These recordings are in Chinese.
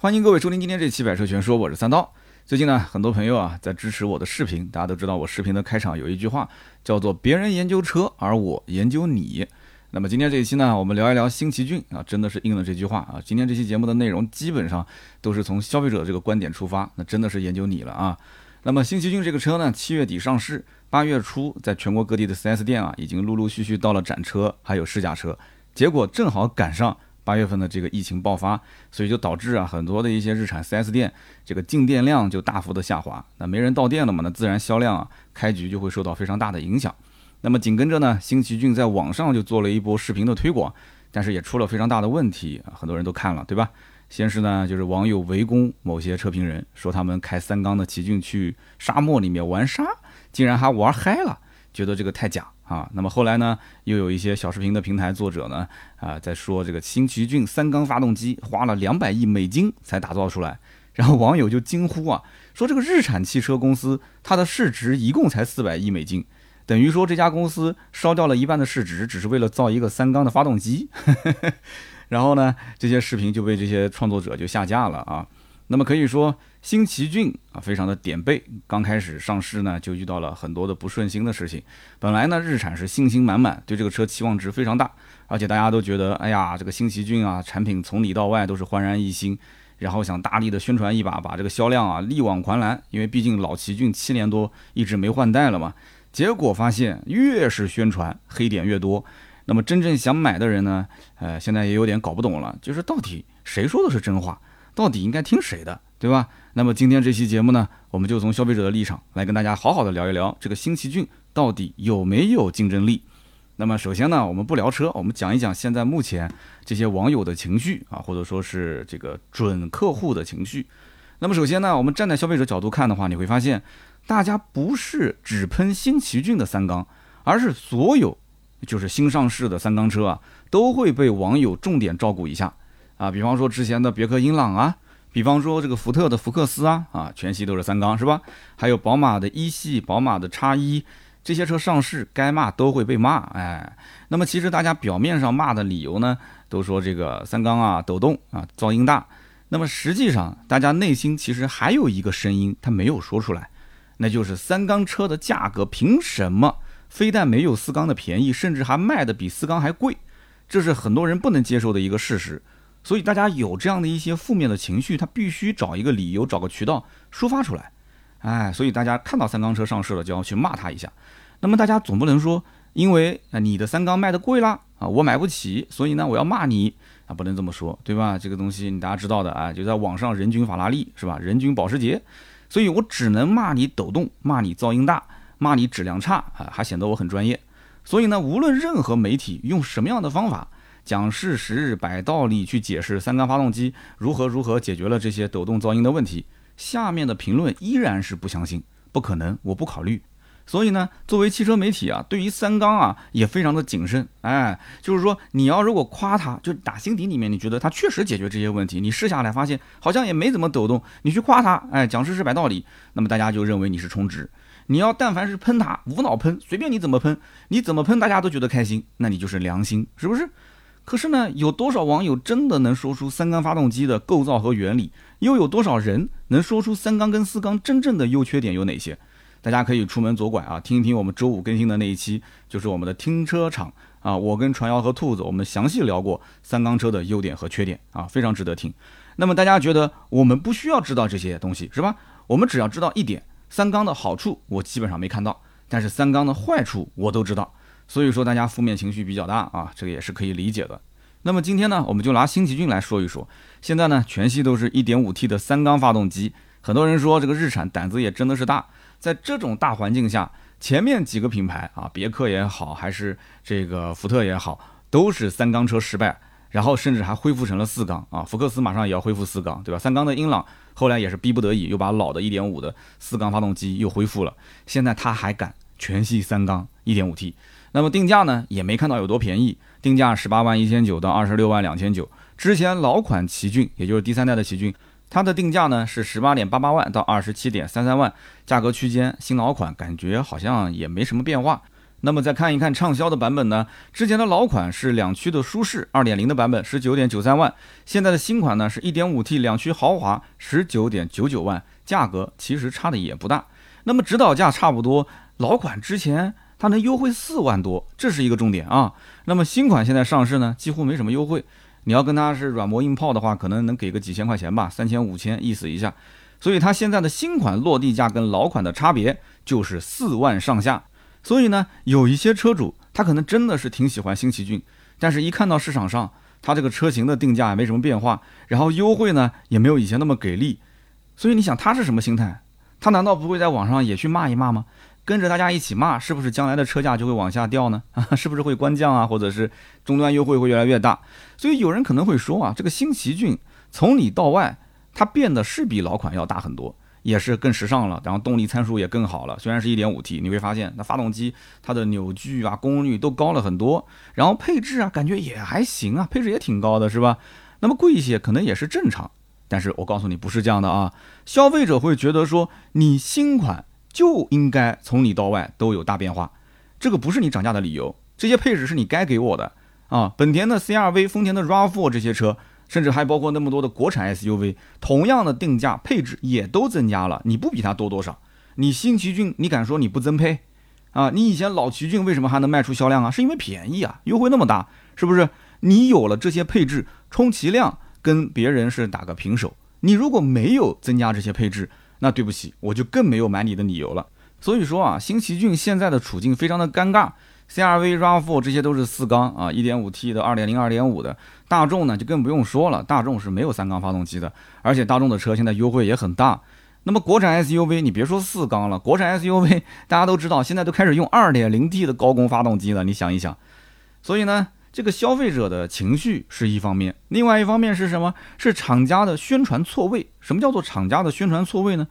欢迎各位收听今天这期百车全说，我是三刀。最近呢，很多朋友啊在支持我的视频，大家都知道我视频的开场有一句话叫做别人研究车而我研究你。那么今天这一期呢，我们聊一聊新奇骏啊，真的是应了这句话啊。今天这期节目的内容基本上都是从消费者这个观点出发，那真的是研究你了啊。那么新奇骏这个车呢，7月底上市，8月初在全国各地的 4S 店啊，已经陆陆续续到了展车还有试驾车，结果正好赶上8月份的这个疫情爆发，所以就导致啊很多的一些日产 4S 店这个进店量就大幅的下滑，那没人到店了嘛，那自然销量啊开局就会受到非常大的影响。那么紧跟着呢，新奇骏在网上就做了一波视频的推广，但是也出了非常大的问题，很多人都看了，对吧？先是呢，就是网友围攻某些车评人，说他们开3缸的奇骏去沙漠里面玩沙，竟然还玩嗨了，觉得这个太假啊。那么后来呢，又有一些小视频的平台作者呢，在说这个新奇骏3缸发动机花了200亿美金才打造出来，然后网友就惊呼啊，说这个日产汽车公司它的市值一共才400亿美金，等于说这家公司烧掉了一半的市值，只是为了造一个3缸的发动机。然后呢，这些视频就被这些创作者就下架了啊。那么可以说，新奇骏啊，非常的点背。刚开始上市呢，就遇到了很多的不顺心的事情。本来呢，日产是信心满满，对这个车期望值非常大，而且大家都觉得，哎呀，这个新奇骏啊，产品从里到外都是焕然一新，然后想大力的宣传一把，把这个销量啊力挽狂澜。因为毕竟老奇骏7年多一直没换代了嘛。结果发现，越是宣传，黑点越多。那么真正想买的人呢，现在也有点搞不懂了，就是到底谁说的是真话，到底应该听谁的，对吧？那么今天这期节目呢，我们就从消费者的立场来跟大家好好的聊一聊这个新奇骏到底有没有竞争力。那么首先呢，我们不聊车，我们讲一讲现在目前这些网友的情绪啊，或者说是这个准客户的情绪。那么首先呢，我们站在消费者角度看的话，你会发现大家不是只喷新奇骏的3缸，而是所有就是新上市的3缸车啊，都会被网友重点照顾一下啊。比方说之前的别克英朗啊，比方说这个福特的福克斯啊，全系都是3缸，是吧？还有宝马的1系、宝马的 X1， 这些车上市该骂都会被骂，哎。那么其实大家表面上骂的理由呢，都说这个3缸啊抖动啊噪音大，那么实际上大家内心其实还有一个声音，他没有说出来，那就是3缸车的价格凭什么？非但没有4缸的便宜，甚至还卖的比4缸还贵，这是很多人不能接受的一个事实。所以大家有这样的一些负面的情绪，他必须找一个理由，找个渠道抒发出来。哎，所以大家看到3缸车上市了，就要去骂他一下。那么大家总不能说，因为你的3缸卖的贵啦啊，我买不起，所以呢我要骂你啊，不能这么说，对吧？这个东西你大家知道的啊，就在网上人均法拉利，是吧？人均保时捷，所以我只能骂你抖动，骂你噪音大。骂你质量差啊，还显得我很专业。所以呢，无论任何媒体用什么样的方法讲事实、摆道理去解释3缸发动机如何解决了这些抖动噪音的问题，下面的评论依然是不相信、不可能、我不考虑。所以呢，作为汽车媒体啊，对于3缸啊也非常的谨慎。哎，就是说你要如果夸它，就打心底里面你觉得它确实解决这些问题，你试下来发现好像也没怎么抖动，你去夸它，哎，讲事实、摆道理，那么大家就认为你是充值。你要但凡是喷它，无脑喷，随便你怎么喷，大家都觉得开心，那你就是良心，是不是？可是呢，有多少网友真的能说出3缸发动机的构造和原理？又有多少人能说出3缸跟4缸真正的优缺点有哪些？大家可以出门左拐啊，听一听我们周五更新的那一期，就是我们的听车场啊，我跟传谣和兔子，我们详细聊过3缸车的优点和缺点啊，非常值得听。那么大家觉得我们不需要知道这些东西，是吧？我们只要知道一点。3缸的好处我基本上没看到，但是3缸的坏处我都知道，所以说大家负面情绪比较大啊，这个也是可以理解的。那么今天呢，我们就拿新奇骏来说一说。现在呢，全系都是 1.5T 的3缸发动机，很多人说这个日产胆子也真的是大，在这种大环境下，前面几个品牌啊，别克也好，还是这个福特也好，都是3缸车失败，然后甚至还恢复成了4缸啊，福克斯马上也要恢复4缸，对吧？3缸的英朗后来也是逼不得已，又把老的 1.5 的4缸发动机又恢复了，现在他还敢全系3缸 1.5T。 那么定价呢，也没看到有多便宜，定价181900到262900。之前老款奇骏，也就是第3代的奇骏，它的定价呢是18.88万到27.33万，价格区间。新老款感觉好像也没什么变化。那么再看一看畅销的版本呢，之前的老款是两驱的舒适 2.0 的版本 19.93 万，现在的新款呢是 1.5T 两驱豪华 19.99 万，价格其实差的也不大。那么指导价差不多，老款之前它能优惠4万多，这是一个重点啊。那么新款现在上市呢，几乎没什么优惠，你要跟它是软磨硬泡的话，可能能给个几千块钱吧，3000、5000意思一下。所以它现在的新款落地价跟老款的差别就是4万上下。所以呢，有一些车主他可能真的是挺喜欢新奇骏，但是一看到市场上它这个车型的定价也没什么变化，然后优惠呢也没有以前那么给力，所以你想他是什么心态？他难道不会在网上也去骂一骂吗？跟着大家一起骂，是不是将来的车价就会往下掉呢？是不是会官降啊，或者是终端优惠会越来越大？所以有人可能会说啊，这个新奇骏从里到外它变得是比老款要大很多，也是更时尚了，然后动力参数也更好了，虽然是 1.5T， 你会发现那发动机它的扭矩啊功率都高了很多，然后配置啊感觉也还行啊，配置也挺高的是吧？那么贵一些可能也是正常，但是我告诉你不是这样的啊，消费者会觉得说你新款就应该从里到外都有大变化，这个不是你涨价的理由，这些配置是你该给我的啊！本田的 CR-V、 丰田的 RAV4 这些车，甚至还包括那么多的国产 SUV， 同样的定价配置也都增加了，你不比它多多少？你新奇骏你敢说你不增配啊？你以前老奇骏为什么还能卖出销量啊？是因为便宜啊，优惠那么大，是不是？你有了这些配置，充其量跟别人是打个平手，你如果没有增加这些配置，那对不起，我就更没有买你的理由了。所以说啊，新奇骏现在的处境非常的尴尬。CR-V、RAV4 这些都是4缸啊 ，1.5T 的、2.0、2.5 的。大众呢就更不用说了，大众是没有3缸发动机的，而且大众的车现在优惠也很大。那么国产 SUV 你别说4缸了，国产 SUV 大家都知道现在都开始用 2.0T 的高功发动机了，你想一想。所以呢，这个消费者的情绪是一方面，另外一方面是什么？是厂家的宣传错位。什么叫做厂家的宣传错位呢？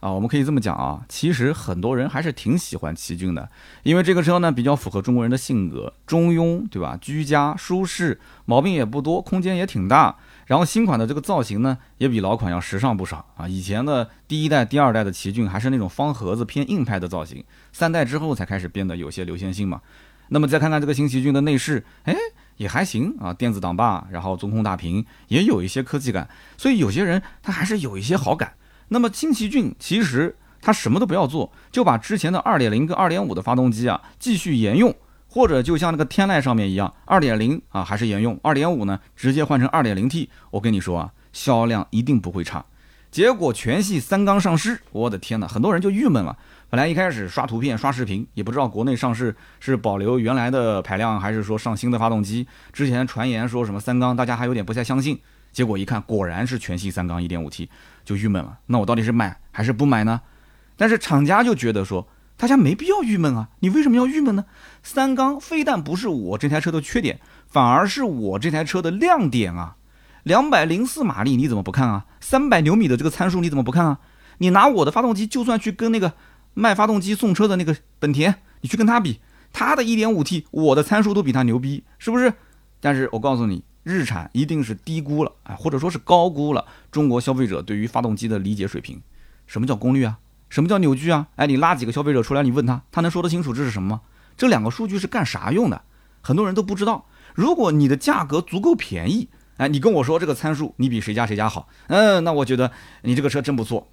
啊，我们可以这么讲啊，其实很多人还是挺喜欢奇骏的，因为这个车呢比较符合中国人的性格，中庸，对吧？居家舒适，毛病也不多，空间也挺大。然后新款的这个造型呢，也比老款要时尚不少啊。以前的第一代、第二代的奇骏还是那种方盒子偏硬派的造型，三代之后才开始变得有些流线性嘛。那么再看看这个新奇骏的内饰，哎，也还行啊，电子挡把，然后中控大屏，也有一些科技感，所以有些人他还是有一些好感。那么新奇骏其实它什么都不要做，就把之前的 2.0 跟 2.5 的发动机啊继续沿用，或者就像那个天籁上面一样， 2.0 啊还是沿用， 2.5 呢直接换成 2.0T。 我跟你说啊，销量一定不会差。结果全系3缸上市，我的天哪，很多人就郁闷了。本来一开始刷图片刷视频，也不知道国内上市是保留原来的排量还是说上新的发动机，之前传言说什么3缸大家还有点不太相信，结果一看果然是全系3缸 1.5T， 就郁闷了。那我到底是买还是不买呢？但是厂家就觉得说大家没必要郁闷啊，你为什么要郁闷呢？3缸非但不是我这台车的缺点，反而是我这台车的亮点啊。204马力你怎么不看啊？300牛米的这个参数你怎么不看啊？你拿我的发动机就算去跟那个卖发动机送车的那个本田，你去跟他比，他的 1.5T 我的参数都比他牛逼，是不是？但是我告诉你，日产一定是低估了，或者说是高估了中国消费者对于发动机的理解水平。什么叫功率啊？什么叫扭矩啊？哎，你拉几个消费者出来，你问他，他能说得清楚这是什么吗？这两个数据是干啥用的？很多人都不知道。如果你的价格足够便宜，哎，你跟我说这个参数你比谁家谁家好，那我觉得你这个车真不错，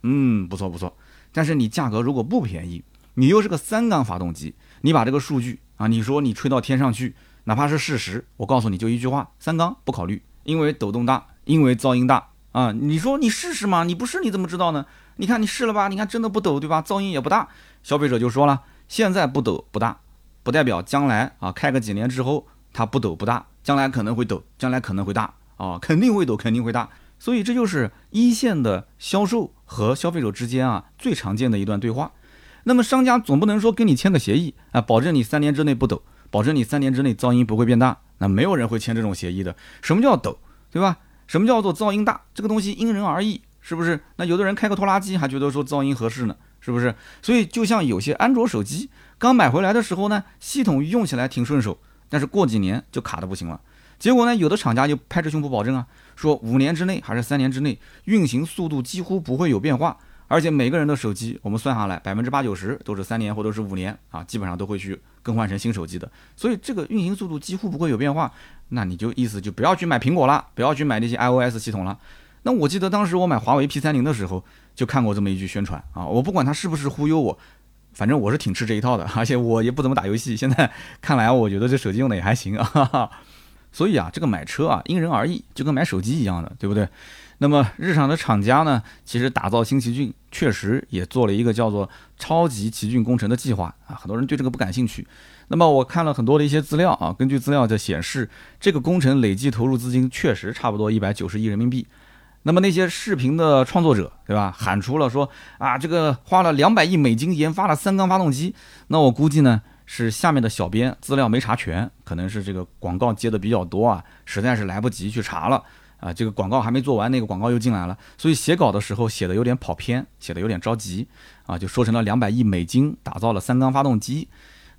不错不错。但是你价格如果不便宜，你又是个3缸发动机，你把这个数据啊，你说你吹到天上去，哪怕是事实，我告诉你就一句话，3缸不考虑，因为抖动大，因为噪音大啊！你说你试试嘛？你不试你怎么知道呢？你看你试了吧，你看真的不抖，对吧？噪音也不大。消费者就说了，现在不抖不大，不代表将来啊，开个几年之后它不抖不大，将来可能会抖，将来可能会大啊，肯定会抖，肯定会大。所以这就是一线的销售和消费者之间啊最常见的一段对话。那么商家总不能说跟你签个协议啊，保证你3年之内不抖，保证你3年之内噪音不会变大，那没有人会签这种协议的。什么叫抖，对吧？什么叫做噪音大？这个东西因人而异，是不是？那有的人开个拖拉机还觉得说噪音合适呢，是不是？所以就像有些安卓手机刚买回来的时候呢，系统用起来挺顺手，但是过几年就卡得不行了。结果呢，有的厂家就拍着胸脯保证啊，说5年之内还是3年之内，运行速度几乎不会有变化而且每个人的手机我们算下来80%-90%都是3年或者是5年啊，基本上都会去更换成新手机的，所以这个运行速度几乎不会有变化。那你就意思就不要去买苹果了，不要去买那些 iOS 系统了。那我记得当时我买华为 P30 的时候就看过这么一句宣传啊，我不管它是不是忽悠我，反正我是挺吃这一套的，而且我也不怎么打游戏，现在看来我觉得这手机用的也还行啊。所以啊，这个买车啊因人而异，就跟买手机一样的，对不对？那么日常的厂家呢，其实打造新奇骏确实也做了一个叫做超级奇骏工程的计划啊，很多人对这个不感兴趣。那么我看了很多的一些资料啊，根据资料就显示，这个工程累计投入资金确实差不多190亿人民币。那么那些视频的创作者，对吧？喊出了说啊，这个花了200亿美金研发了3缸发动机。那我估计呢，是下面的小编资料没查全，可能是这个广告接的比较多啊，实在是来不及去查了啊。这个广告还没做完，那个广告又进来了，所以写稿的时候写的有点跑偏，写的有点着急啊，就说成了200亿美金打造了3缸发动机。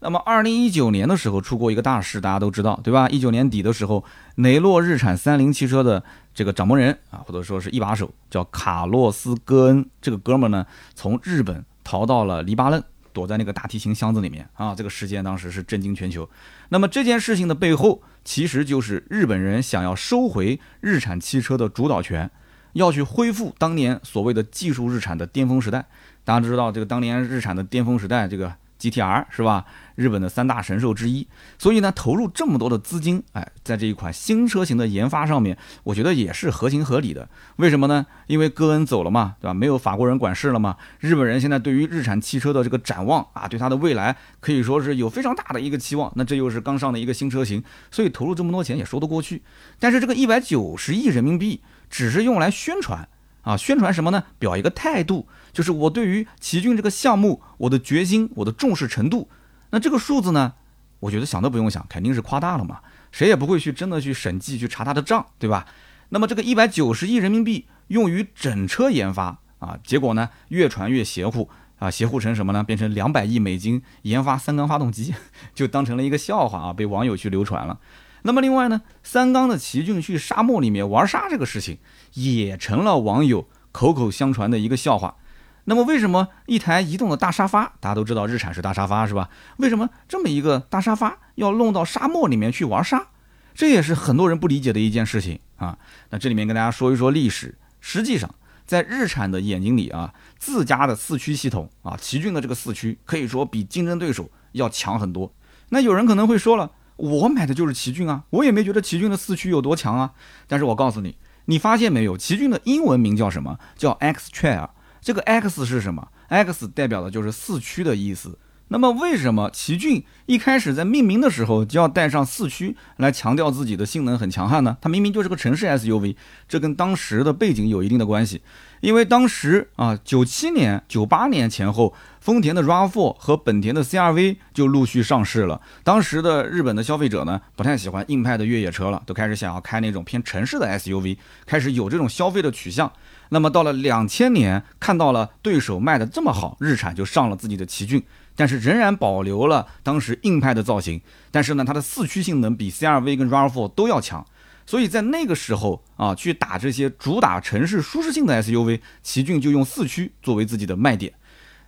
那么2019年的时候出过一个大事，大家都知道，对吧？19年底的时候，雷诺日产30汽车的这个掌门人啊，或者说是一把手，叫卡洛斯·戈恩，这个哥们呢，从日本逃到了黎巴嫩，躲在那个大提琴箱子里面啊。这个事件当时是震惊全球。那么这件事情的背后，其实就是日本人想要收回日产汽车的主导权，要去恢复当年所谓的技术日产的巅峰时代。大家知道，这个当年日产的巅峰时代，这个 GTR 是吧？日本的3大神兽之一，所以呢，投入这么多的资金，在这一款新车型的研发上面，我觉得也是合情合理的。为什么呢？因为戈恩走了嘛，对吧？没有法国人管事了嘛。日本人现在对于日产汽车的这个展望啊，对它的未来可以说是有非常大的一个期望。那这又是刚上的一个新车型，所以投入这么多钱也说得过去。但是这个190亿人民币只是用来宣传。啊，宣传什么呢？表一个态度，就是我对于奇骏这个项目，我的决心，我的重视程度。那这个数字呢，我觉得想都不用想，肯定是夸大了嘛，谁也不会去真的去审计去查他的账，对吧？那么这个190亿人民币用于整车研发啊，结果呢越传越邪乎啊，邪乎成什么呢？变成200亿美金研发3缸发动机，就当成了一个笑话啊，被网友去流传了。那么另外呢，3缸的奇骏去沙漠里面玩沙这个事情也成了网友口口相传的一个笑话。那么为什么一台移动的大沙发，大家都知道日产是大沙发是吧？为什么这么一个大沙发要弄到沙漠里面去玩沙？这也是很多人不理解的一件事情啊。那这里面跟大家说一说历史。实际上在日产的眼睛里啊，自家的4驱系统啊，奇骏的这个4驱可以说比竞争对手要强很多。那有人可能会说了，我买的就是奇骏啊，我也没觉得奇骏的4驱有多强啊。但是我告诉你，你发现没有，奇骏的英文名叫什么？叫 X-Trail。这个 X 是什么 ？X 代表的就是4驱的意思。那么为什么奇骏一开始在命名的时候就要带上4驱来强调自己的性能很强悍呢？它明明就是个城市 SUV， 这跟当时的背景有一定的关系。因为当时啊，97年、98年前后，丰田的 RAV4 和本田的 CR-V 就陆续上市了。当时的日本的消费者呢，不太喜欢硬派的越野车了，都开始想要开那种偏城市的 SUV， 开始有这种消费的取向。那么到了2000年，看到了对手卖的这么好，日产就上了自己的奇骏。但是仍然保留了当时硬派的造型，但是呢，它的4驱性能比 CR-V 跟 RAV4 都要强，所以在那个时候啊，去打这些主打城市舒适性的 SUV， 奇骏就用4驱作为自己的卖点。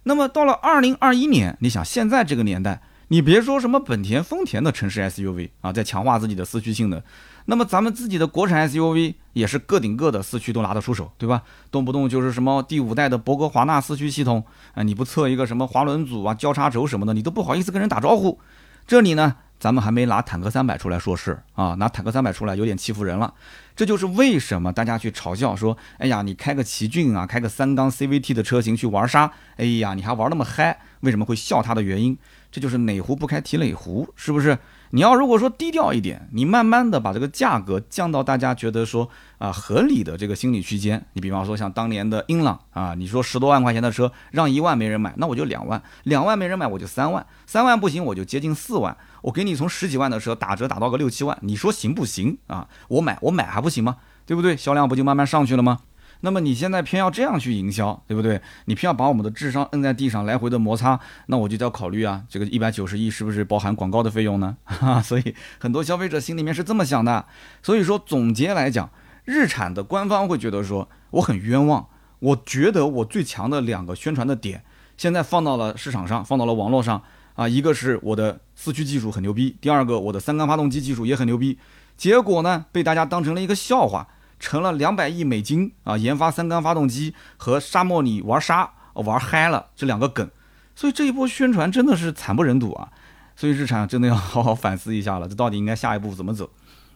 那么到了2021年，你想现在这个年代，你别说什么本田、丰田的城市 SUV 啊，在强化自己的4驱性能，那么咱们自己的国产 SUV 也是个顶个的4驱都拿得出手，对吧？动不动就是什么第5代的博格华纳4驱系统啊，你不测一个什么滑轮组啊、交叉轴什么的，你都不好意思跟人打招呼。这里呢，咱们还没拿坦克300出来说事啊，拿坦克300出来有点欺负人了。这就是为什么大家去嘲笑说，哎呀，你开个奇骏啊，开个3缸 CVT 的车型去玩沙，哎呀，你还玩那么嗨，为什么会笑他的原因？这就是哪壶不开提哪壶，是不是？你要如果说低调一点，你慢慢的把这个价格降到大家觉得说啊合理的这个心理区间。你比方说像当年的英朗啊，你说10多万块钱的车让1万没人买，那我就2万，2万没人买我就3万，3万不行我就接近4万，我给你从10几万的车打折打到个6、7万，你说行不行啊？我买还不行吗？对不对？销量不就慢慢上去了吗？那么你现在偏要这样去营销，对不对？你偏要把我们的智商摁在地上来回的摩擦，那我就要考虑啊，这个190亿是不是包含广告的费用呢？所以很多消费者心里面是这么想的。所以说总结来讲，日产的官方会觉得说我很冤枉，我觉得我最强的两个宣传的点，现在放到了市场上，放到了网络上啊，一个是我的四驱技术很牛逼，第二个我的三缸发动机技术也很牛逼。结果呢，被大家当成了一个笑话，成了200亿美金啊，研发三缸发动机和沙漠里玩沙玩嗨了这两个梗。所以这一波宣传真的是惨不忍睹啊！所以日产真的要好好反思一下了，这到底应该下一步怎么走？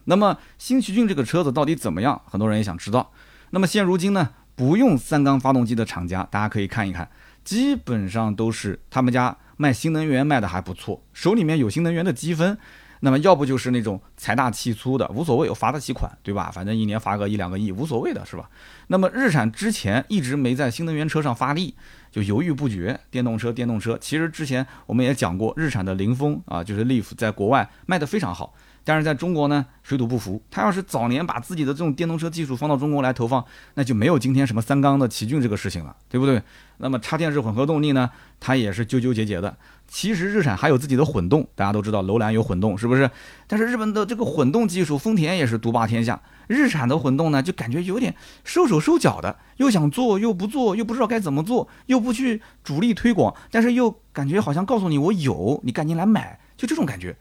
那么新奇骏这个车子到底怎么样？很多人也想知道。那么现如今呢，不用三缸发动机的厂家，大家可以看一看，基本上都是他们家卖新能源卖的还不错，手里面有新能源的积分。那么要不就是那种财大气粗的，无所谓，我罚得起款，对吧？反正一年罚个1-2个亿，无所谓的是吧？那么日产之前一直没在新能源车上发力，就犹豫不决，电动车。其实之前我们也讲过，日产的凌风啊，就是 Leaf， 在国外卖得非常好，但是在中国呢，水土不服。他要是早年把自己的这种电动车技术放到中国来投放，那就没有今天什么三缸的奇骏这个事情了，对不对？那么插电式混合动力呢，它也是纠纠结结的。其实日产还有自己的混动，大家都知道楼兰有混动，是不是？但是日本的这个混动技术，丰田也是独霸天下。日产的混动呢，就感觉有点收手收脚的，又想做又不做，又不知道该怎么做，又不去主力推广，但是又感觉好像告诉你我有，你赶紧来买，就这种感觉。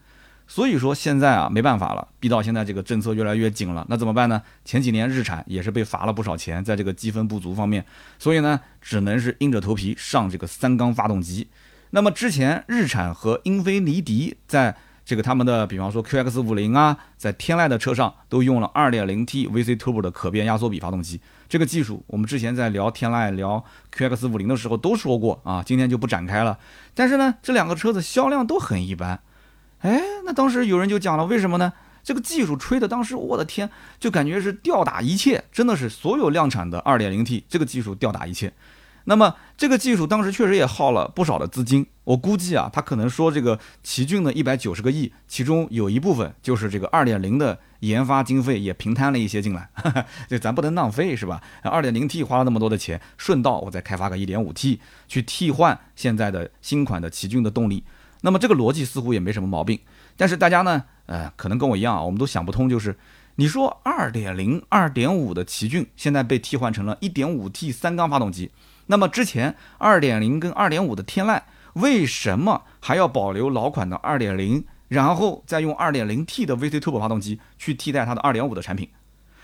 所以说现在啊，没办法了，逼到现在这个政策越来越紧了，那怎么办呢？前几年日产也是被罚了不少钱，在这个积分不足方面，所以呢，只能是硬着头皮上这个三缸发动机。那么之前日产和英菲尼迪在这个他们的比方说 QX50 啊，在天籁的车上都用了 2.0T VC-Turbo 的可变压缩比发动机，这个技术我们之前在聊天籁聊 QX50 的时候都说过啊，今天就不展开了。但是呢，这两个车子销量都很一般。哎，那当时有人就讲了，为什么呢？这个技术吹的当时我的天，就感觉是吊打一切，真的是所有量产的 2.0T 这个技术吊打一切。那么这个技术当时确实也耗了不少的资金，我估计啊，他可能说这个奇骏的190个亿，其中有一部分就是这个 2.0 的研发经费也平摊了一些进来，就咱不能浪费是吧 ？2.0T 花了那么多的钱，顺道我再开发个 1.5T 去替换现在的新款的奇骏的动力。那么这个逻辑似乎也没什么毛病，但是大家呢，可能跟我一样啊，我们都想不通，就是你说 2.0、2.5 的奇骏现在被替换成了 1.5T 三缸发动机。那么之前 2.0 跟 2.5 的天籁为什么还要保留老款的 2.0， 然后再用 2.0T 的 VC Turbo 发动机去替代它的 2.5 的产品？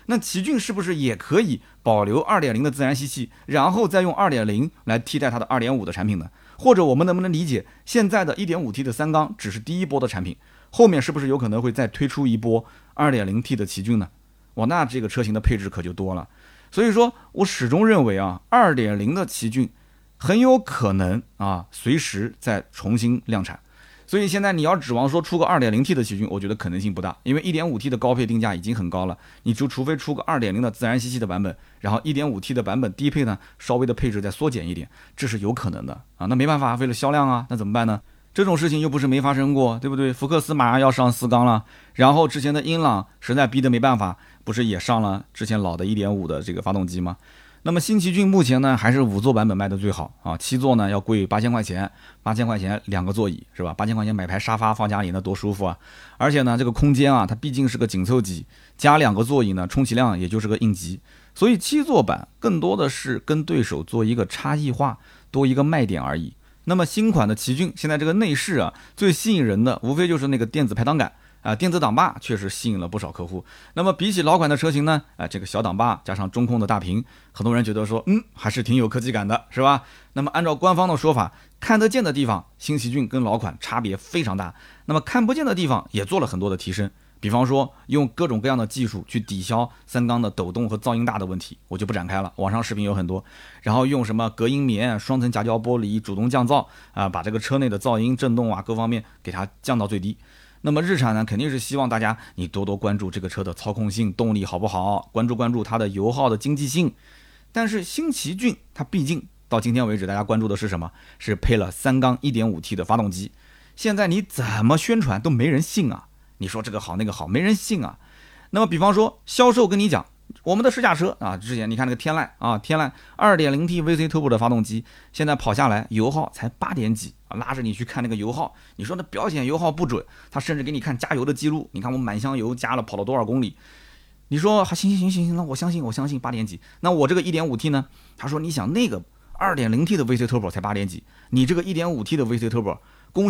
那奇骏是不是也可以保留 2.0 的自然吸气，然后再用 2.0 来替代它的 2.5 的产品呢？或者我们能不能理解，现在的 1.5T 的三缸只是第一波的产品，后面是不是有可能会再推出一波 2.0T 的奇骏呢？哇，那这个车型的配置可就多了。所以说我始终认为啊， 2.0 的奇骏很有可能啊，随时再重新量产。所以现在你要指望说出个 2.0T 的奇骏，我觉得可能性不大，因为 1.5T 的高配定价已经很高了，你就除非出个 2.0 的自然吸气的版本，然后 1.5T 的版本低配呢，稍微的配置再缩减一点，这是有可能的啊。那没办法，为了销量啊，那怎么办呢？这种事情又不是没发生过，对不对？福克斯马上要上四缸了，然后之前的英朗实在逼得没办法，不是也上了之前老的 1.5 的这个发动机吗？那么新奇骏目前呢，还是5座版本卖的最好啊，7座呢要贵8000块钱，8000块钱2个座椅是吧？8000块钱买排沙发放家里那多舒服啊！而且呢，这个空间啊，它毕竟是个紧凑级，加2个座椅呢，充其量也就是个硬级，所以7座版更多的是跟对手做一个差异化，多一个卖点而已。那么新款的奇骏现在这个内饰啊，最吸引人的无非就是那个电子排挡杆啊，电子挡把确实吸引了不少客户。那么比起老款的车型呢，这个小挡把加上中控的大屏，很多人觉得说，还是挺有科技感的，是吧？那么按照官方的说法，看得见的地方，新奇骏跟老款差别非常大。那么看不见的地方也做了很多的提升，比方说用各种各样的技术去抵消三缸的抖动和噪音大的问题，我就不展开了，网上视频有很多。然后用什么隔音棉、双层夹胶玻璃、主动降噪啊，把这个车内的噪音、震动啊各方面给它降到最低。那么日产呢，肯定是希望大家你多多关注这个车的操控性、动力好不好，关注它的油耗的经济性。但是新奇骏它毕竟到今天为止，大家关注的是什么？是配了三缸 1.5T 的发动机。现在你怎么宣传都没人信啊！你说这个好那个好，没人信啊。那么比方说销售跟你讲，我们的试驾车啊，之前你看那个天籁啊，天籁 2.0T VC Turbo 的发动机，现在跑下来油耗才8点几啊，拉着你去看那个油耗，你说那表显油耗不准，他甚至给你看加油的记录，你看我满箱油加了跑了多少公里。你说还行，那我相信八点几。那我这个 1.5T 呢？他说你想那个 2.0T 的 VC Turbo 才八点几，你这个 1.5T 的 VC Turbo 工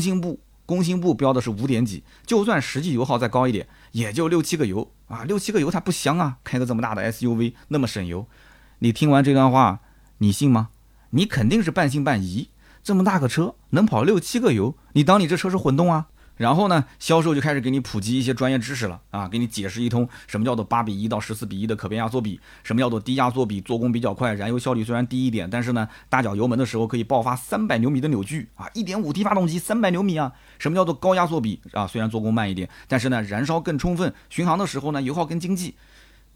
信部标的是五点几，就算实际油耗再高一点，也就6-7个油啊，6-7个油它不香啊，开个这么大的 SUV 那么省油。你听完这段话，你信吗？你肯定是半信半疑。这么大个车能跑6-7个油，你当你这车是混动啊？然后呢，销售就开始给你普及一些专业知识了啊，给你解释一通什么叫做8:1到14:1的可变压缩比，什么叫做低压缩比，做工比较快，燃油效率虽然低一点，但是呢，大脚油门的时候可以爆发300牛米的扭矩啊， 1.5T 发动机300牛米啊。什么叫做高压缩比啊？虽然做工慢一点，但是呢，燃烧更充分，巡航的时候呢，油耗更经济。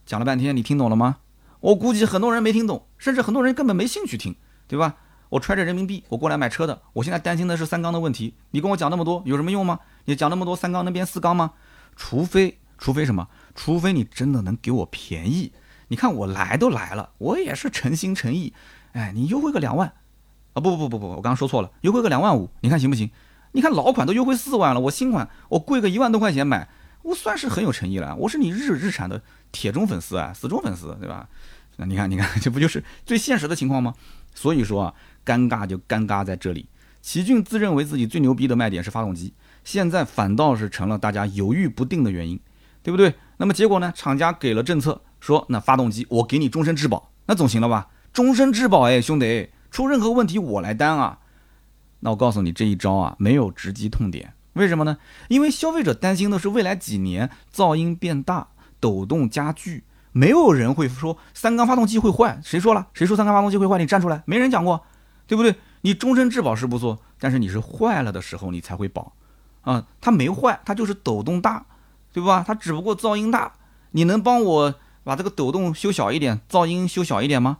讲了半天，你听懂了吗？我估计很多人没听懂，甚至很多人根本没兴趣听，对吧？我揣着人民币，我过来买车的，我现在担心的是三缸的问题。你跟我讲那么多有什么用吗？你讲那么多三缸能变4缸吗？除非什么？除非你真的能给我便宜。你看我来都来了，我也是诚心诚意。哎，你优惠个2万啊！不，我刚刚说错了，优惠个2万5，你看行不行？你看老款都优惠4万了，我新款我贵个1万多块钱买，我算是很有诚意了。我是你日产的铁忠粉丝啊，死忠粉丝，对吧？那你看，这不就是最现实的情况吗？所以说啊，尴尬就尴尬在这里。奇骏自认为自己最牛逼的卖点是发动机，现在反倒是成了大家犹豫不定的原因，对不对？那么结果呢？厂家给了政策，说那发动机我给你终身质保，那总行了吧？终身质保，哎，兄弟，出任何问题我来担啊！那我告诉你，这一招啊，没有直击痛点。为什么呢？因为消费者担心的是未来几年噪音变大，抖动加剧。没有人会说三缸发动机会坏，谁说了？谁说三缸发动机会坏？你站出来，没人讲过，对不对？你终身质保是不错，但是你是坏了的时候你才会保，啊，它没坏，它就是抖动大，对吧？它只不过噪音大，你能帮我把这个抖动修小一点，噪音修小一点吗？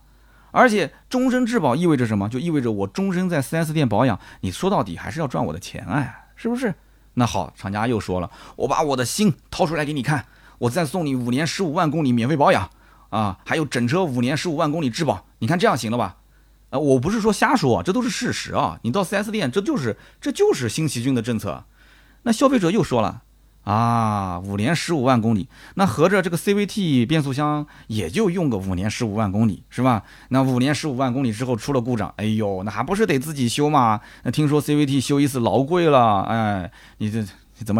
而且终身质保意味着什么？就意味着我终身在 4S 店保养，你说到底还是要赚我的钱，哎，是不是？那好，厂家又说了，我把我的心掏出来给你看。我再送你5年15万公里免费保养啊，还有整车5年15万公里质保，你看这样行了吧？我不是说瞎说，这都是事实啊。你到 4S 店，这就是新奇骏的政策。那消费者又说了啊，5年15万公里，那合着这个 CVT 变速箱也就用个5年15万公里是吧？那5年15万公里之后出了故障，哎呦，那还不是得自己修嘛？那听说 CVT 修一次老贵了，哎，你怎么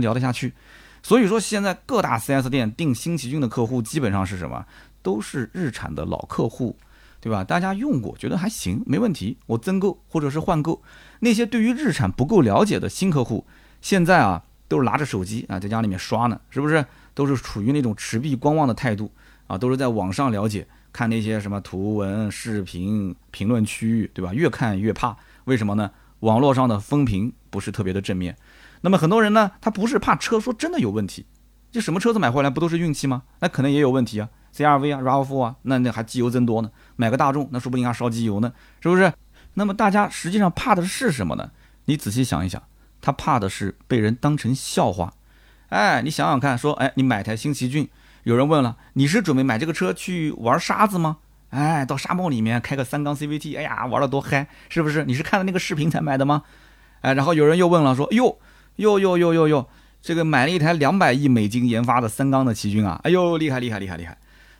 聊得下去？所以说现在各大 4S 店订新奇骏的客户基本上是什么？都是日产的老客户，对吧？大家用过觉得还行，没问题，我增购或者是换购。那些对于日产不够了解的新客户，现在啊都是拿着手机啊在家里面刷呢，是不是？都是处于那种持币观望的态度啊，都是在网上了解，看那些什么图文、视频、评论区，对吧？越看越怕，为什么呢？网络上的风评不是特别的正面。那么很多人呢，他不是怕车说真的有问题，这什么车子买回来不都是运气吗？那可能也有问题啊 ，CR-V 啊 ，RAV-4 啊，那还机油增多呢，买个大众那说不定还烧机油呢，是不是？那么大家实际上怕的是什么呢？你仔细想一想，他怕的是被人当成笑话。哎，你想想看，说哎，你买台新奇骏，有人问了，你是准备买这个车去玩沙子吗？哎，到沙漠里面开个3缸 CVT， 哎呀，玩得多嗨，是不是？你是看了那个视频才买的吗？哎，然后有人又问了，说，哟，这个买了一台200亿美金研发的3缸的奇骏啊，哎呦，厉害！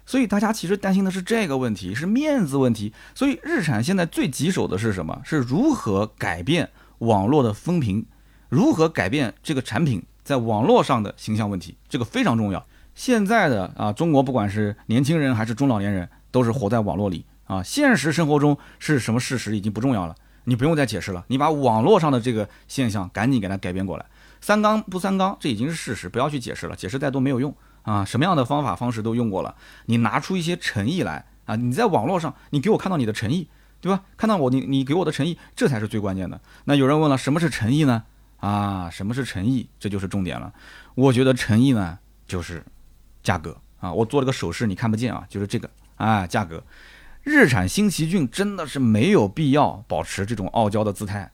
所以大家其实担心的是这个问题，是面子问题。所以日产现在最棘手的是什么？是如何改变网络的风评，如何改变这个产品在网络上的形象问题，这个非常重要。现在的啊，中国不管是年轻人还是中老年人，都是活在网络里啊，现实生活中是什么事实已经不重要了。你不用再解释了，你把网络上的这个现象赶紧给它改变过来。三缸不三缸，这已经是事实，不要去解释了，解释再多没有用啊！什么样的方法方式都用过了，你拿出一些诚意来啊！你在网络上，你给我看到你的诚意，对吧？看到我，你给我的诚意，这才是最关键的。那有人问了，什么是诚意呢？啊，什么是诚意？这就是重点了。我觉得诚意呢，就是价格啊！我做了个手势，你看不见啊，就是这个啊，价格。日产新奇骏真的是没有必要保持这种傲娇的姿态，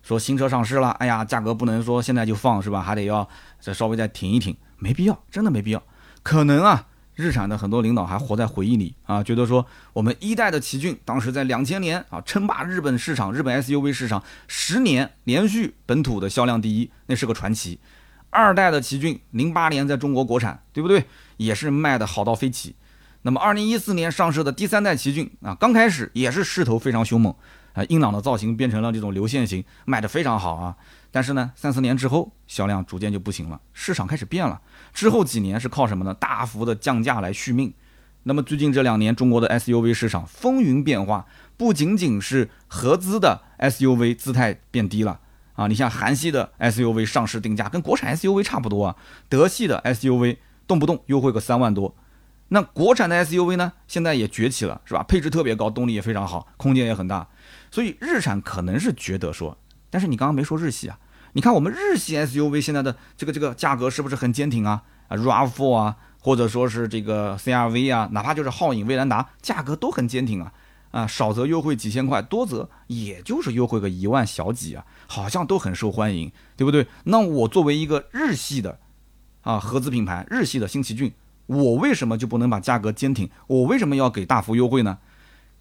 说新车上市了，哎呀，价格不能说现在就放，是吧？还得要再稍微再挺一挺，没必要，真的没必要。可能啊，日产的很多领导还活在回忆里啊，觉得说我们1代的奇骏当时在2000年啊称霸日本市场，日本 SUV 市场10年连续本土的销量第一，那是个传奇。二代的奇骏08年在中国国产，对不对？也是卖的好到飞起。那么2014年上市的第三代奇骏啊，刚开始也是势头非常凶猛啊，英朗的造型变成了这种流线型，卖的非常好啊。但是呢，3-4年之后销量逐渐就不行了，市场开始变了。之后几年是靠什么呢？大幅的降价来续命。那么最近这2年，中国的 SUV 市场风云变化，不仅仅是合资的 SUV 姿态变低了啊，你像韩系的 SUV 上市定价跟国产 SUV 差不多啊，德系的 SUV 动不动优惠个3万多。那国产的 SUV 呢，现在也崛起了，是吧？配置特别高，动力也非常好，空间也很大。所以日产可能是觉得说，但是你刚刚没说日系啊，你看我们日系 SUV 现在的这个价格是不是很坚挺啊？啊 RAV4 啊，或者说是这个 CR-V 啊，哪怕就是皓影、威兰达，价格都很坚挺啊。啊，少则优惠几千块，多则也就是优惠个1万小几啊，好像都很受欢迎，对不对？那我作为一个日系的啊合资品牌，日系的新奇骏，我为什么就不能把价格坚挺？我为什么要给大幅优惠呢？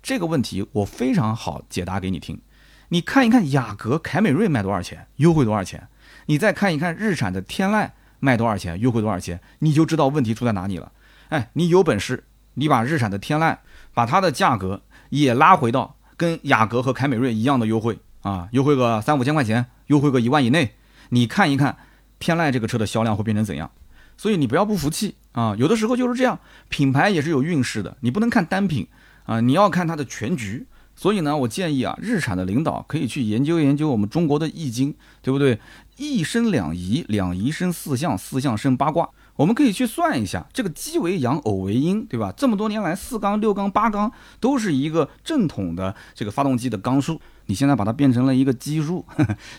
这个问题我非常好解答给你听。你看一看雅阁、凯美瑞卖多少钱，优惠多少钱？你再看一看日产的天籁卖多少钱，优惠多少钱？你就知道问题出在哪里了。哎，你有本事，你把日产的天籁，把它的价格也拉回到跟雅阁和凯美瑞一样的优惠啊，优惠个3-5千块钱，优惠个1万以内。你看一看天籁这个车的销量会变成怎样？所以你不要不服气啊，有的时候就是这样，品牌也是有运势的，你不能看单品啊，你要看它的全局。所以呢，我建议啊，日产的领导可以去研究研究我们中国的易经，对不对？一生两仪，两仪生四象，四象生八卦。我们可以去算一下，这个鸡为阳，偶为阴，对吧？这么多年来，4缸、6缸、8缸都是一个正统的这个发动机的缸数，你现在把它变成了一个基数，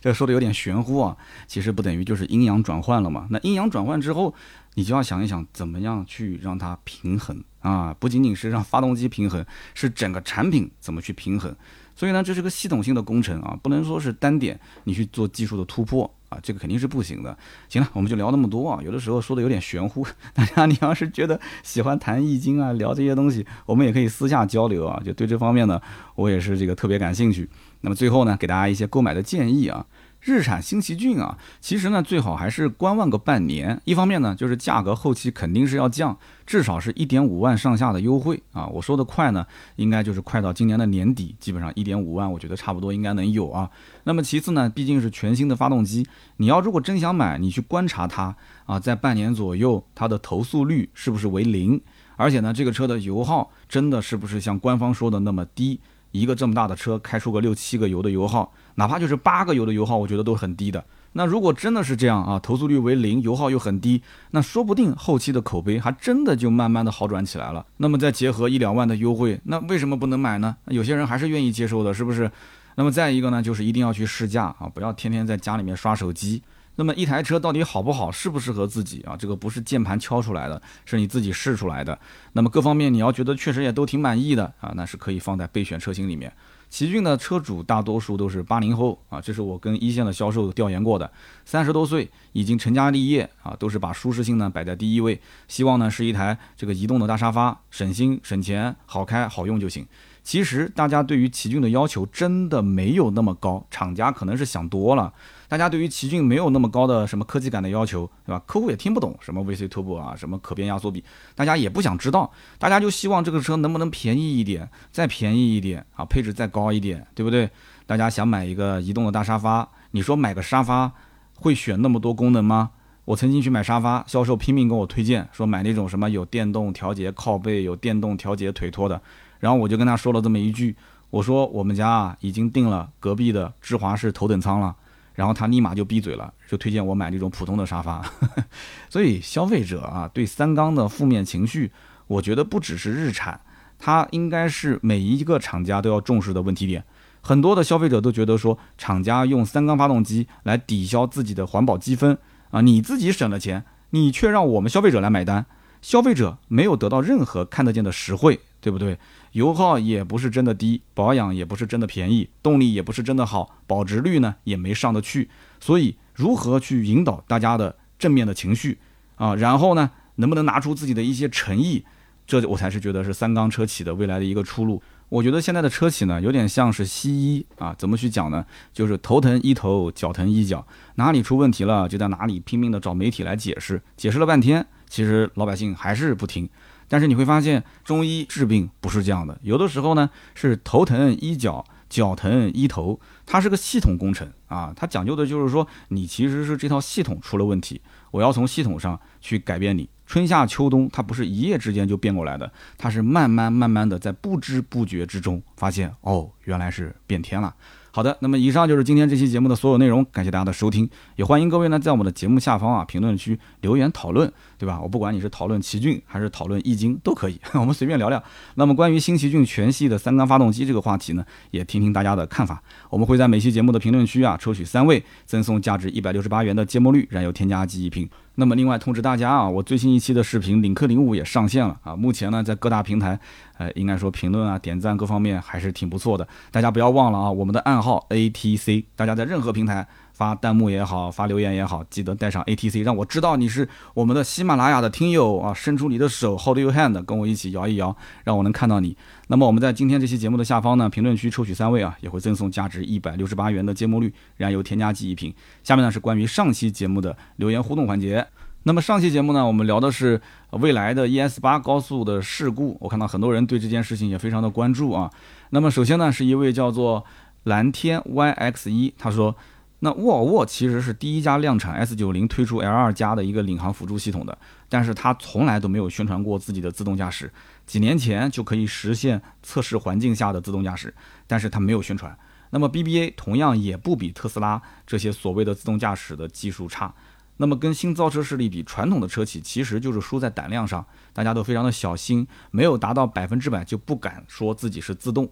这个说的有点玄乎啊，其实不等于就是阴阳转换了嘛？那阴阳转换之后，你就要想一想怎么样去让它平衡啊，不仅仅是让发动机平衡，是整个产品怎么去平衡。所以呢，这是个系统性的工程啊，不能说是单点你去做技术的突破啊，这个肯定是不行的。行了，我们就聊那么多啊，有的时候说的有点玄乎，大家你要是觉得喜欢谈易经啊，聊这些东西，我们也可以私下交流啊，就对这方面呢，我也是这个特别感兴趣。那么最后呢，给大家一些购买的建议啊。日产新奇骏啊，其实呢最好还是观望个半年。一方面呢，就是价格后期肯定是要降，至少是 1.5 万上下的优惠啊。我说的快呢，应该就是快到今年的年底，基本上 1.5 万我觉得差不多应该能有啊。那么其次呢，毕竟是全新的发动机，你要如果真想买，你去观察它啊，在半年左右它的投诉率是不是为0，而且呢这个车的油耗真的是不是像官方说的那么低。一个这么大的车开出个6-7个油的油耗，哪怕就是8个油的油耗，我觉得都很低的。那如果真的是这样啊，投诉率为0，油耗又很低，那说不定后期的口碑还真的就慢慢的好转起来了。那么再结合1-2万的优惠，那为什么不能买呢？有些人还是愿意接受的，是不是？那么再一个呢，就是一定要去试驾啊，不要天天在家里面刷手机。那么一台车到底好不好，适不适合自己啊？这个不是键盘敲出来的，是你自己试出来的。那么各方面你要觉得确实也都挺满意的啊，那是可以放在备选车型里面。奇骏的车主大多数都是80后啊，这是我跟一线的销售调研过的，30多岁已经成家立业啊，都是把舒适性呢摆在第一位，希望呢是一台这个移动的大沙发，省心省钱，好开好用就行。其实大家对于奇骏的要求真的没有那么高，厂家可能是想多了，大家对于奇骏没有那么高的什么科技感的要求，对吧？客户也听不懂什么 VC-Turbo 啊，什么可变压缩比，大家也不想知道，大家就希望这个车能不能便宜一点，再便宜一点啊，配置再高一点，对不对？大家想买一个移动的大沙发，你说买个沙发会选那么多功能吗？我曾经去买沙发，销售拼命跟我推荐，说买那种什么有电动调节靠背，有电动调节腿托的，然后我就跟他说了这么一句，我说我们家啊已经订了隔壁的芝华士头等舱了。然后他立马就闭嘴了，就推荐我买这种普通的沙发。所以消费者啊，对3缸的负面情绪，我觉得不只是日产，它应该是每一个厂家都要重视的问题点。很多的消费者都觉得说，厂家用3缸发动机来抵消自己的环保积分啊，你自己省了钱，你却让我们消费者来买单，消费者没有得到任何看得见的实惠，对不对？油耗也不是真的低，保养也不是真的便宜，动力也不是真的好，保值率呢也没上得去。所以如何去引导大家的正面的情绪啊？然后呢，能不能拿出自己的一些诚意，这我才是觉得是3缸车企的未来的一个出路。我觉得现在的车企呢，有点像是西医啊，怎么去讲呢？就是头疼医头，脚疼医脚，哪里出问题了就在哪里拼命的找媒体来解释，解释了半天，其实老百姓还是不听。但是你会发现，中医治病不是这样的，有的时候呢是头疼医脚，脚疼医头，它是个系统工程啊，它讲究的就是说，你其实是这套系统出了问题，我要从系统上去改变你。春夏秋冬，它不是一夜之间就变过来的，它是慢慢的在不知不觉之中发现，哦，原来是变天了。好的，那么以上就是今天这期节目的所有内容，感谢大家的收听，也欢迎各位呢在我们的节目下方啊评论区留言讨论，对吧？我不管你是讨论奇骏还是讨论易经都可以，我们随便聊聊。那么关于新奇骏全系的三缸发动机这个话题呢，也听听大家的看法。我们会在每期节目的评论区啊抽取3位，赠送价值168元的芥末绿燃油添加剂1瓶。那么另外通知大家啊，我最新一期的视频领克05也上线了啊，目前呢在各大平台应该说评论啊点赞各方面还是挺不错的。大家不要忘了啊，我们的暗号 ATC， 大家在任何平台发弹幕也好，发留言也好，记得带上 ATC， 让我知道你是我们的喜马拉雅的听友啊，伸出你的手 Hold your hand， 跟我一起摇一摇，让我能看到你。那么我们在今天这期节目的下方呢，评论区抽取3位啊，也会赠送价值168元的芥末绿燃油添加剂1瓶。下面呢是关于上期节目的留言互动环节。那么上期节目呢，我们聊的是未来的 ES8 高速的事故，我看到很多人对这件事情也非常的关注啊。那么首先呢，是一位叫做蓝天 YX1， 他说，那沃尔沃其实是第一家量产 S90 推出 L2 加的一个领航辅助系统的，但是它从来都没有宣传过自己的自动驾驶，几年前就可以实现测试环境下的自动驾驶，但是它没有宣传。那么 BBA 同样也不比特斯拉这些所谓的自动驾驶的技术差。那么跟新造车势力比，传统的车企其实就是输在胆量上，大家都非常的小心，没有达到100%就不敢说自己是自动。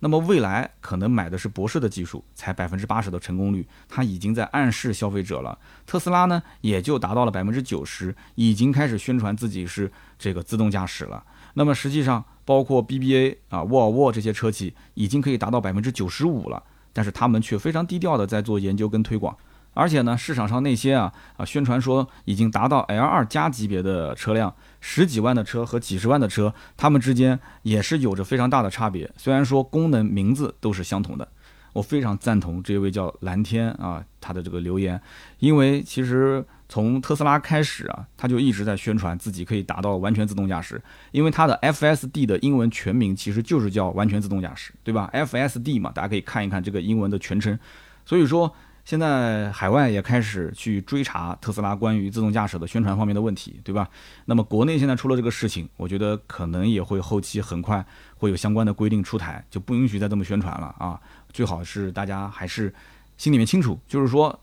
那么未来可能买的是博士的技术，才80%的成功率，它已经在暗示消费者了。特斯拉呢，也就达到了90%，已经开始宣传自己是这个自动驾驶了。那么实际上，包括 BBA 啊、沃尔沃这些车企，已经可以达到95%了，但是他们却非常低调的在做研究跟推广。而且呢，市场上那些宣传说已经达到 L2 加级别的车辆，10几万的车和几10万的车，它们之间也是有着非常大的差别。虽然说功能名字都是相同的，我非常赞同这位叫蓝天啊他的这个留言，因为其实从特斯拉开始啊，他就一直在宣传自己可以达到完全自动驾驶，因为它的 FSD 的英文全名其实就是叫完全自动驾驶，对吧？ FSD 嘛，大家可以看一看这个英文的全称。所以说，现在海外也开始去追查特斯拉关于自动驾驶的宣传方面的问题，对吧？那么国内现在出了这个事情，我觉得可能也会后期很快会有相关的规定出台，就不允许再这么宣传了啊！最好是大家还是心里面清楚，就是说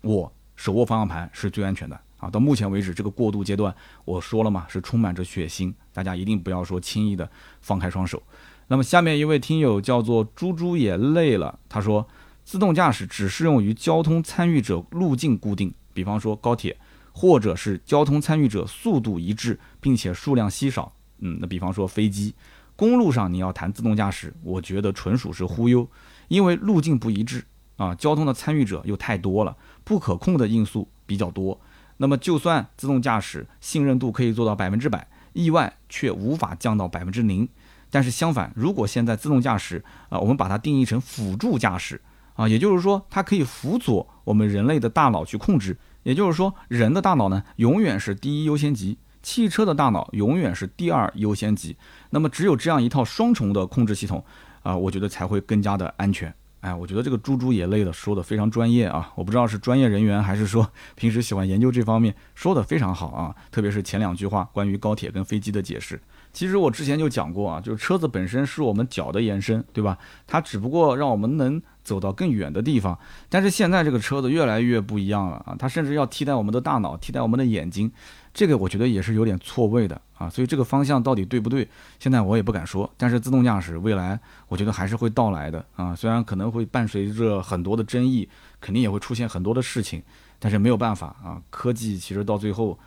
我手握方向盘是最安全的啊！到目前为止这个过渡阶段，我说了嘛，是充满着血腥，大家一定不要说轻易的放开双手。那么下面一位听友叫做猪猪也累了，他说，自动驾驶只适用于交通参与者路径固定，比方说高铁，或者是交通参与者速度一致并且数量稀少，那比方说飞机。公路上你要谈自动驾驶，我觉得纯属是忽悠，因为路径不一致啊，交通的参与者又太多了，不可控的因素比较多。那么就算自动驾驶信任度可以做到100%，意外却无法降到0%。但是相反，如果现在自动驾驶啊，我们把它定义成辅助驾驶。啊，也就是说，它可以辅佐我们人类的大脑去控制。也就是说，人的大脑呢，永远是第一优先级；汽车的大脑永远是第2优先级。那么，只有这样一套双重的控制系统，我觉得才会更加的安全。哎，我觉得这个猪猪也累了，说的非常专业啊！我不知道是专业人员，还是说平时喜欢研究这方面，说的非常好啊！特别是前2句话关于高铁跟飞机的解释。其实我之前就讲过啊，就是车子本身是我们脚的延伸，对吧？它只不过让我们能走到更远的地方。但是现在这个车子越来越不一样了啊，它甚至要替代我们的大脑，替代我们的眼睛，这个我觉得也是有点错位的啊。所以这个方向到底对不对，现在我也不敢说。但是自动驾驶未来我觉得还是会到来的啊，虽然可能会伴随着很多的争议，肯定也会出现很多的事情，但是没有办法啊，科技其实到最后，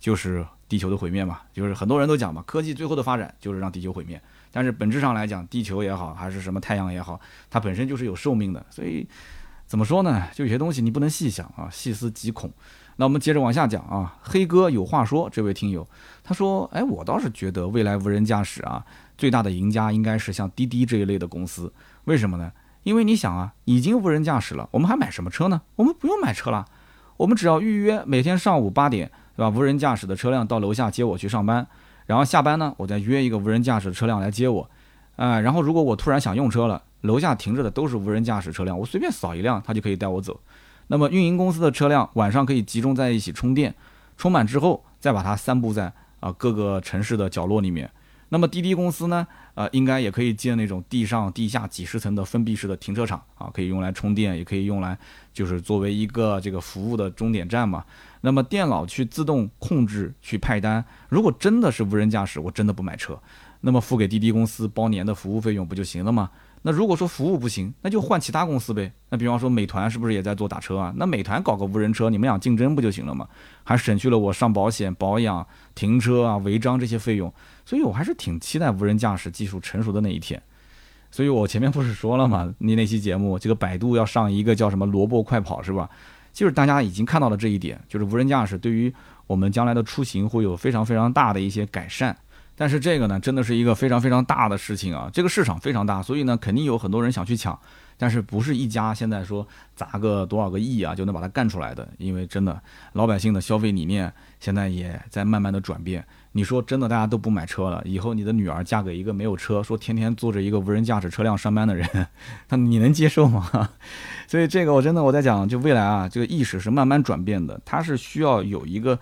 就是地球的毁灭嘛，就是很多人都讲嘛，科技最后的发展就是让地球毁灭。但是本质上来讲，地球也好，还是什么太阳也好，它本身就是有寿命的。所以怎么说呢？就有些东西你不能细想啊，细思极恐。那我们接着往下讲啊，黑哥有话说，这位听友他说，我倒是觉得未来无人驾驶啊，最大的赢家应该是像滴滴这一类的公司。为什么呢？因为你想啊，已经无人驾驶了，我们还买什么车呢？我们不用买车了，我们只要预约每天上午8点，对吧？无人驾驶的车辆到楼下接我去上班，然后下班呢，我再约一个无人驾驶的车辆来接我。然后如果我突然想用车了，楼下停着的都是无人驾驶车辆，我随便扫一辆，它就可以带我走。那么运营公司的车辆晚上可以集中在一起充电，充满之后再把它散布在各个城市的角落里面。那么滴滴公司呢，应该也可以建那种地上地下几十层的封闭式的停车场啊，可以用来充电，也可以用来就是作为一个这个服务的终点站嘛。那么电脑去自动控制去派单，如果真的是无人驾驶，我真的不买车，那么付给滴滴公司包年的服务费用不就行了吗？那如果说服务不行，那就换其他公司呗。那比方说美团是不是也在做打车啊？那美团搞个无人车，你们俩竞争不就行了吗？还省去了我上保险、保养、停车啊、违章这些费用。所以我还是挺期待无人驾驶技术成熟的那一天。所以我前面不是说了嘛，你那期节目这个百度要上一个叫什么萝卜快跑是吧？就是大家已经看到了这一点，就是无人驾驶对于我们将来的出行会有非常非常大的一些改善。但是这个呢，真的是一个非常非常大的事情啊！这个市场非常大，所以呢，肯定有很多人想去抢，但是不是一家现在说砸个多少个亿啊就能把它干出来的？因为真的老百姓的消费理念现在也在慢慢的转变。你说真的，大家都不买车了，以后你的女儿嫁给一个没有车，说天天坐着一个无人驾驶车辆上班的人，那你能接受吗？所以这个我在讲，就未来啊，这个意识是慢慢转变的，它是需要有一个。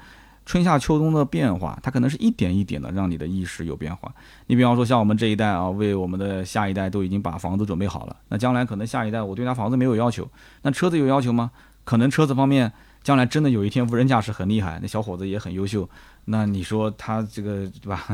春夏秋冬的变化，它可能是一点一点的让你的意识有变化。你比方说像我们这一代啊，为我们的下一代都已经把房子准备好了，那将来可能下一代我对他房子没有要求，那车子有要求吗？可能车子方面将来真的有一天无人驾驶很厉害，那小伙子也很优秀，那你说他这个对吧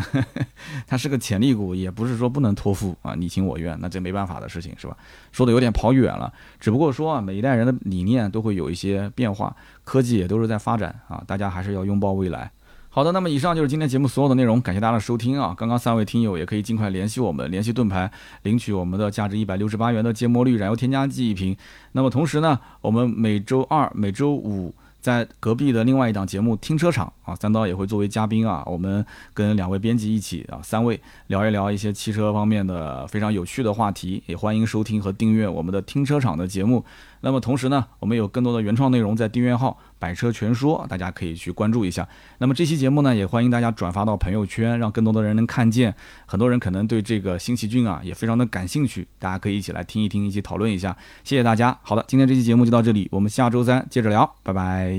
他是个潜力股，也不是说不能托付啊，你情我愿，那这没办法的事情是吧？说的有点跑远了，只不过说啊，每一代人的理念都会有一些变化，科技也都是在发展啊，大家还是要拥抱未来。好的，那么以上就是今天节目所有的内容，感谢大家的收听啊！刚刚3位听友也可以尽快联系我们，联系盾牌领取我们的价值168元的芥末绿燃油添加剂一瓶。那么同时呢，我们每周二、每周五在隔壁的另外一档节目《停车场》啊，三刀也会作为嘉宾啊，我们跟2位编辑一起啊，3位聊一聊一些汽车方面的非常有趣的话题，也欢迎收听和订阅我们的《停车场》的节目。那么同时呢，我们有更多的原创内容在订阅号百车全说，大家可以去关注一下。那么这期节目呢，也欢迎大家转发到朋友圈，让更多的人能看见。很多人可能对这个辛弃疾啊也非常的感兴趣，大家可以一起来听一听，一起讨论一下。谢谢大家。好的，今天这期节目就到这里，我们下周3接着聊，拜拜。